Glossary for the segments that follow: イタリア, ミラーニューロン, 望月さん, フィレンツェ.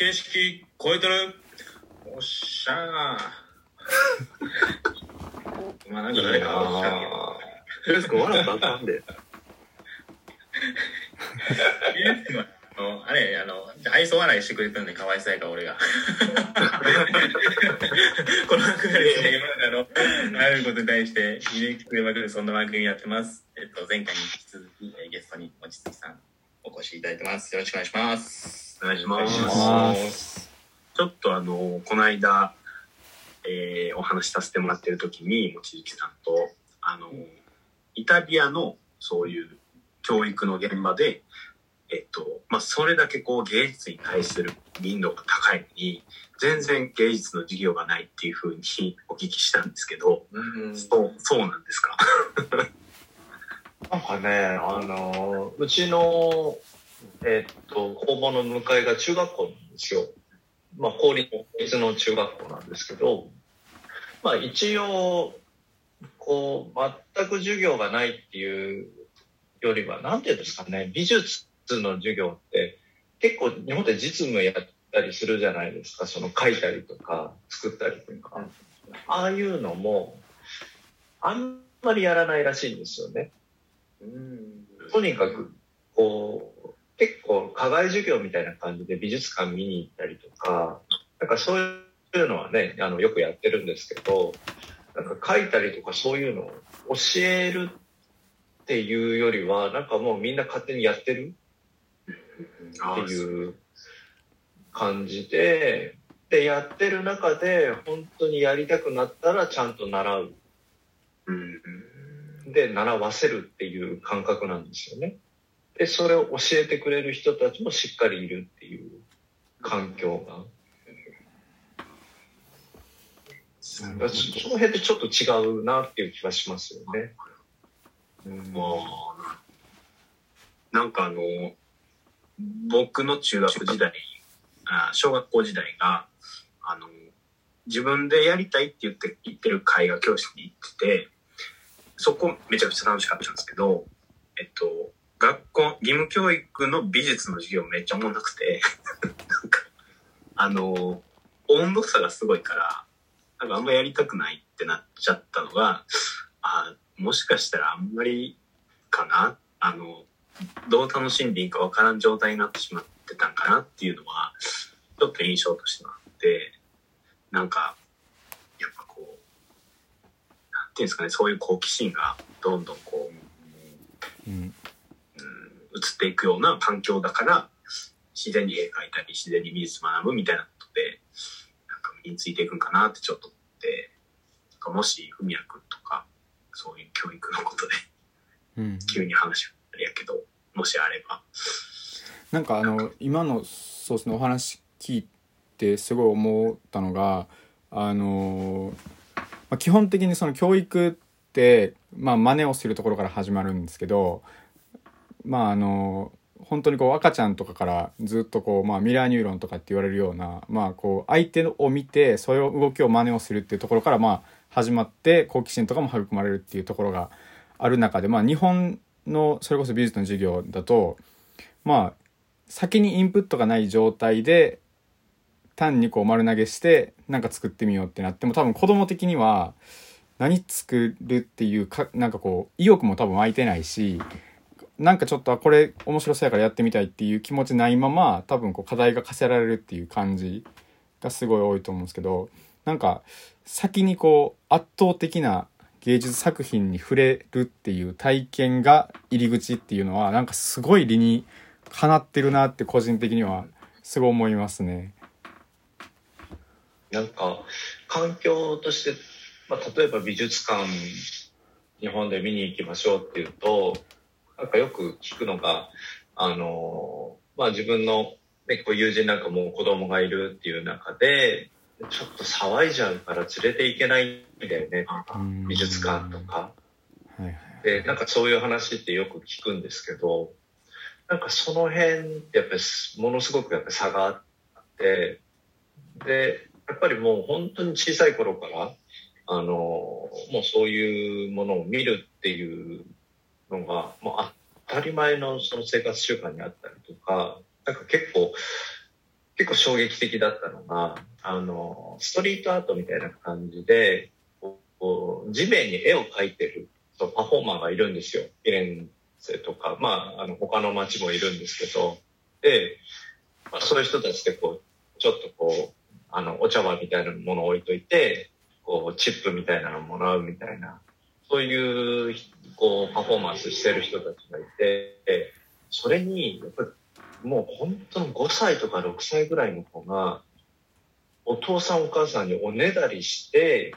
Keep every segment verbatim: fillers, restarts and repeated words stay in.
形式超えてる。おっしゃー。まあなんか誰かおっしゃーけど。レス君笑ったあかんで。レス君はあのあれあの愛想笑いしてくれたんで可愛さやから俺が。この番組はですね、あのあることに対してひねくれまくるそんな番組になってます。えっと前回に引き続きゲストに望月さんお越しいただいてます。よろしくお願いします。お願いします。ちょっとあのこの間、えー、お話しさせてもらってる時に望月さんとあのイタリアのそういう教育の現場で、えっとまあ、それだけこう芸術に対する頻度が高いのに全然芸術の授業がないっていうふうにお聞きしたんですけど、うん、そう、そうなんですか？なんかねあのうちのえー、っと工房の向かいが中学校なんですよ。まあ公立の中学校なんですけど、まあ一応こう全く授業がないっていうよりはなんていうんですかね、美術の授業って結構日本で実務やったりするじゃないですか。その描いたりとか作ったりとか、ああいうのもあんまりやらないらしいんですよね。うん、とにかくこう結構課外授業みたいな感じで美術館見に行ったりとか、なんかそういうのはね、あのよくやってるんですけど、なんか書いたりとかそういうのを教えるっていうよりは、なんかもうみんな勝手にやってるっていう感じで、でやってる中で本当にやりたくなったらちゃんと習う、で習わせるっていう感覚なんですよね。でそれを教えてくれる人たちもしっかりいるっていう環境が、その辺でちょっと違うなっていう気はしますよね。うん、まあなんかあの僕の中学時代、あ小学校時代があの自分でやりたいって言って行ってる絵画教室に行ってて、そこめちゃくちゃ楽しかったんですけど、えっと学校義務教育の美術の授業めっちゃおもんなくてなんかあの温度差がすごいからなんかあんまやりたくないってなっちゃったのが、あもしかしたらあんまりかな、あのどう楽しんでいいかわからん状態になってしまってたんかなっていうのはちょっと印象としてあって、なんかやっぱこうなんていうんですかね、そういう好奇心がどんどんこう、うん移っていくような環境だから自然に絵描いたり自然に美術学ぶみたいなことでなんか身についていくんかなってちょっと思って、なんかもし文也君とかそういう教育のことで、うん、急に話をあれやけどもしあればなんかあのなんか今のそうですねお話聞いてすごい思ったのがあの、まあ、基本的にその教育ってまあ真似をするところから始まるんですけど、まああの本当にこう赤ちゃんとかからずっとこう、まあ、ミラーニューロンとかって言われるような、まあ、こう相手を見てそういう動きを真似をするっていうところから、まあ、始まって好奇心とかも育まれるっていうところがある中で、まあ、日本のそれこそ美術の授業だと、まあ、先にインプットがない状態で単にこう丸投げしてなんか作ってみようってなっても多分子供的には何作るっていうか、なんかこう意欲も多分湧いてないし。なんかちょっとこれ面白そうやからやってみたいっていう気持ちないまま多分こう課題が課せられるっていう感じがすごい多いと思うんですけど、なんか先にこう圧倒的な芸術作品に触れるっていう体験が入り口っていうのはなんかすごい理にかなってるなって個人的にはすごい思いますね。なんか環境として、まあ、例えば美術館日本で見に行きましょうっていうとなんかよく聞くのが、あのー、まあ自分の、ね、こう友人なんかも子供がいるっていう中で、ちょっと騒いじゃうから連れていけないんだよね、美術館とか。で、なんかそういう話ってよく聞くんですけど、なんかその辺ってやっぱりものすごくやっぱ差があって、で、やっぱりもう本当に小さい頃から、あのー、もうそういうものを見るっていう、のがもう当たり前のその生活習慣にあったりとか、なんか結構結構衝撃的だったのが、あのストリートアートみたいな感じでこう地面に絵を描いてるパフォーマーがいるんですよ。フィレンツェとか、まあ、あの他の街もいるんですけど、で、まあ、そういう人たちでこうちょっとこうあのお茶碗みたいなものを置いといてこうチップみたいなのをもらうみたいな、そういうこうパフォーマンスしてる人たちがいて、それにやっぱりもう本当のごさいとかろくさいぐらいの子がお父さんお母さんにおねだりして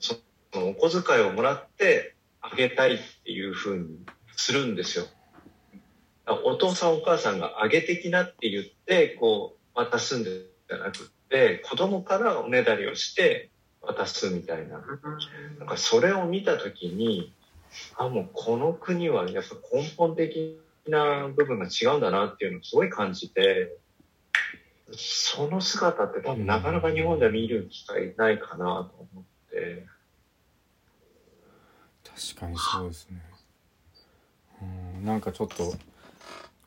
そのお小遣いをもらってあげたいっていう風にするんですよ。お父さんお母さんがあげてきなって言ってこう渡すんじゃなくて、子供からおねだりをして渡すみたいな、なんかそれを見た時に、あ、もうこの国はやっぱ根本的な部分が違うんだなっていうのをすごい感じて、その姿って多分なかなか日本では見る機会ないかなと思って。確かにそうですね。うん、なんかちょっと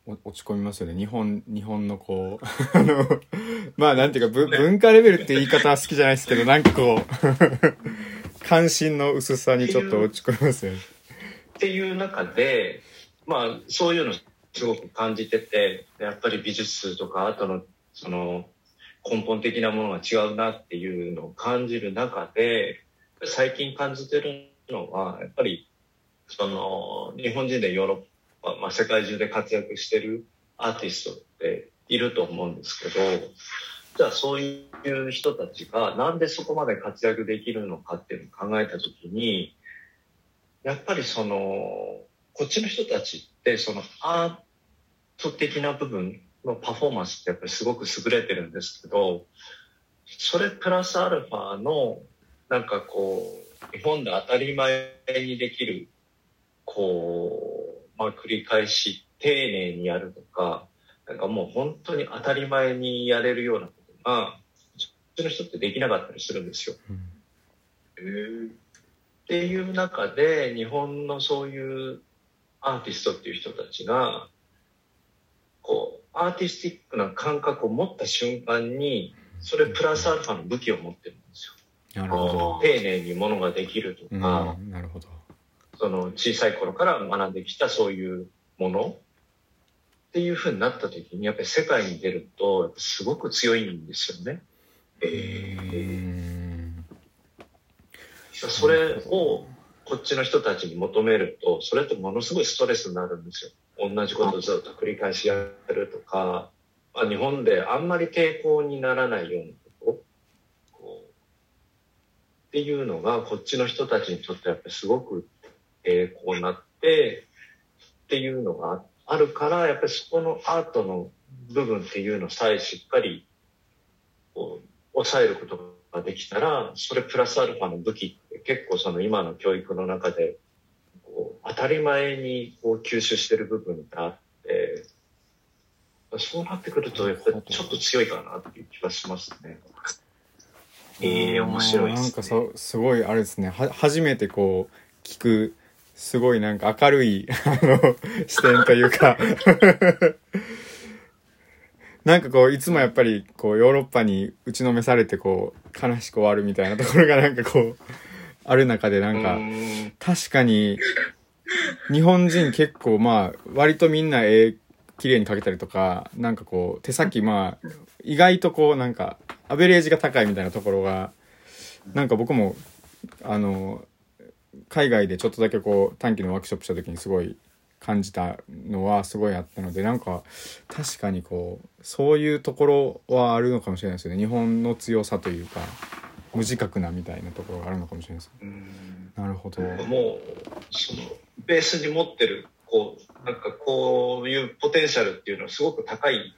落ち込みますよね。日本日本のこうあのまあなんていうか文化レベルって言い方は好きじゃないですけど、なんかこう関心の薄さにちょっと落ち込みますよね。っていう中で、まあそういうのすごく感じてて、やっぱり美術とかアートのその根本的なものが違うなっていうのを感じる中で、最近感じてるのはやっぱりその日本人でヨーロッパ、まあ、世界中で活躍してるアーティストっていると思うんですけど、じゃあそういう人たちがなんでそこまで活躍できるのかっていうのを考えた時に、やっぱりそのこっちの人たちってそのアート的な部分のパフォーマンスってやっぱりすごく優れてるんですけど、それプラスアルファのなんかこう日本で当たり前にできるこう、まあ、繰り返し丁寧にやるとか、なんかもう本当に当たり前にやれるようなことがそっちの人ってできなかったりするんですよ。うんえー、っていう中で日本のそういうアーティストっていう人たちがこうアーティスティックな感覚を持った瞬間にそれプラスアルファの武器を持ってるんですよ。なるほど。丁寧にものができるとか、うん、なるほど。その小さい頃から学んできたそういうものっていう風になった時にやっぱり世界に出るとすごく強いんですよね。えー、それをこっちの人たちに求めるとそれってものすごいストレスになるんですよ。同じことをずっと繰り返しやるとか、まあ、日本であんまり抵抗にならないようなことこうっていうのがこっちの人たちにとってやっぱりすごく抵抗になってっていうのがあるから、やっぱりそこのアートの部分っていうのさえしっかりこう抑えることができたら、それプラスアルファの武器って結構その今の教育の中でこう当たり前にこう吸収してる部分があって、そうなってくるとやっぱりちょっと強いかなっていう気がしますね。えー、面白いですね。なんかそすごいあれですね、は初めてこう聞くすごいなんか明るいあの視点というかなんかこういつもやっぱりこうヨーロッパに打ちのめされてこう悲しく終わるみたいなところがなんかこうある中で、なんか確かに日本人結構まあ割とみんな絵綺麗に描けたりとか、なんかこう手先まあ意外とこうなんかアベレージが高いみたいなところが、なんか僕もあの海外でちょっとだけこう短期のワークショップした時にすごい感じたのはすごいあったので、なんか確かにこうそういうところはあるのかもしれないですよね。日本の強さというか無自覚なみたいなところがあるのかもしれないです。うん、なるほど。もうそのベースに持ってるこうなんかこういうポテンシャルっていうのはすごく高い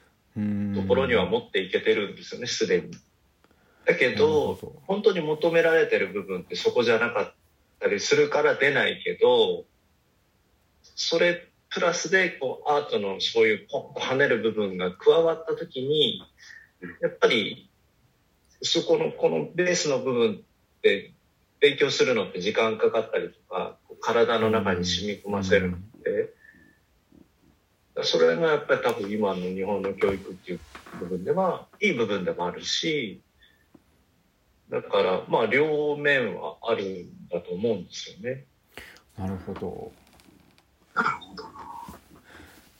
ところには持っていけてるんですよね、すでに。だけど本当に求められてる部分ってそこじゃなかったりするから出ないけど、それプラスでこうアートのそういうポンと跳ねる部分が加わった時にやっぱりそこのこのベースの部分って勉強するのって時間かかったりとか体の中に染み込ませるので、それがやっぱり多分今の日本の教育っていう部分ではいい部分でもあるし、だからまあ両面はあるんだと思うんですよね。なるほど。なるほど。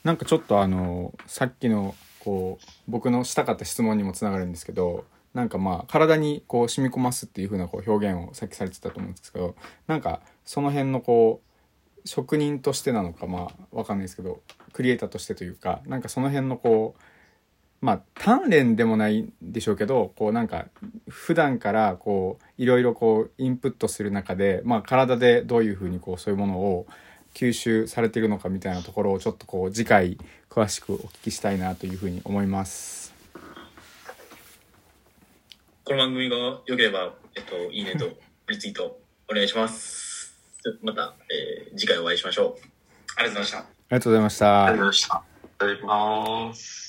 なんかちょっとあのさっきのこう僕のしたかった質問にもつながるんですけど、なんかまあ体にこう染み込ますっていう風なこう表現をさっきされてたと思うんですけど、なんかその辺のこう職人としてなのかまあわかんないですけど、クリエイターとしてというか、なんかその辺のこうまあ、鍛錬でもないんでしょうけど、こうなんか普段からこういろいろこうインプットする中で、まあ、体でどういうふうにこうそういうものを吸収されているのかみたいなところをちょっとこう次回詳しくお聞きしたいなというふうに思います。この番組が良ければ、えっと、いいねとリツイートお願いします。また、えー、次回お会いしましょう。ありがとうございました。ありがとうございました。ありがとうございました。いただきます。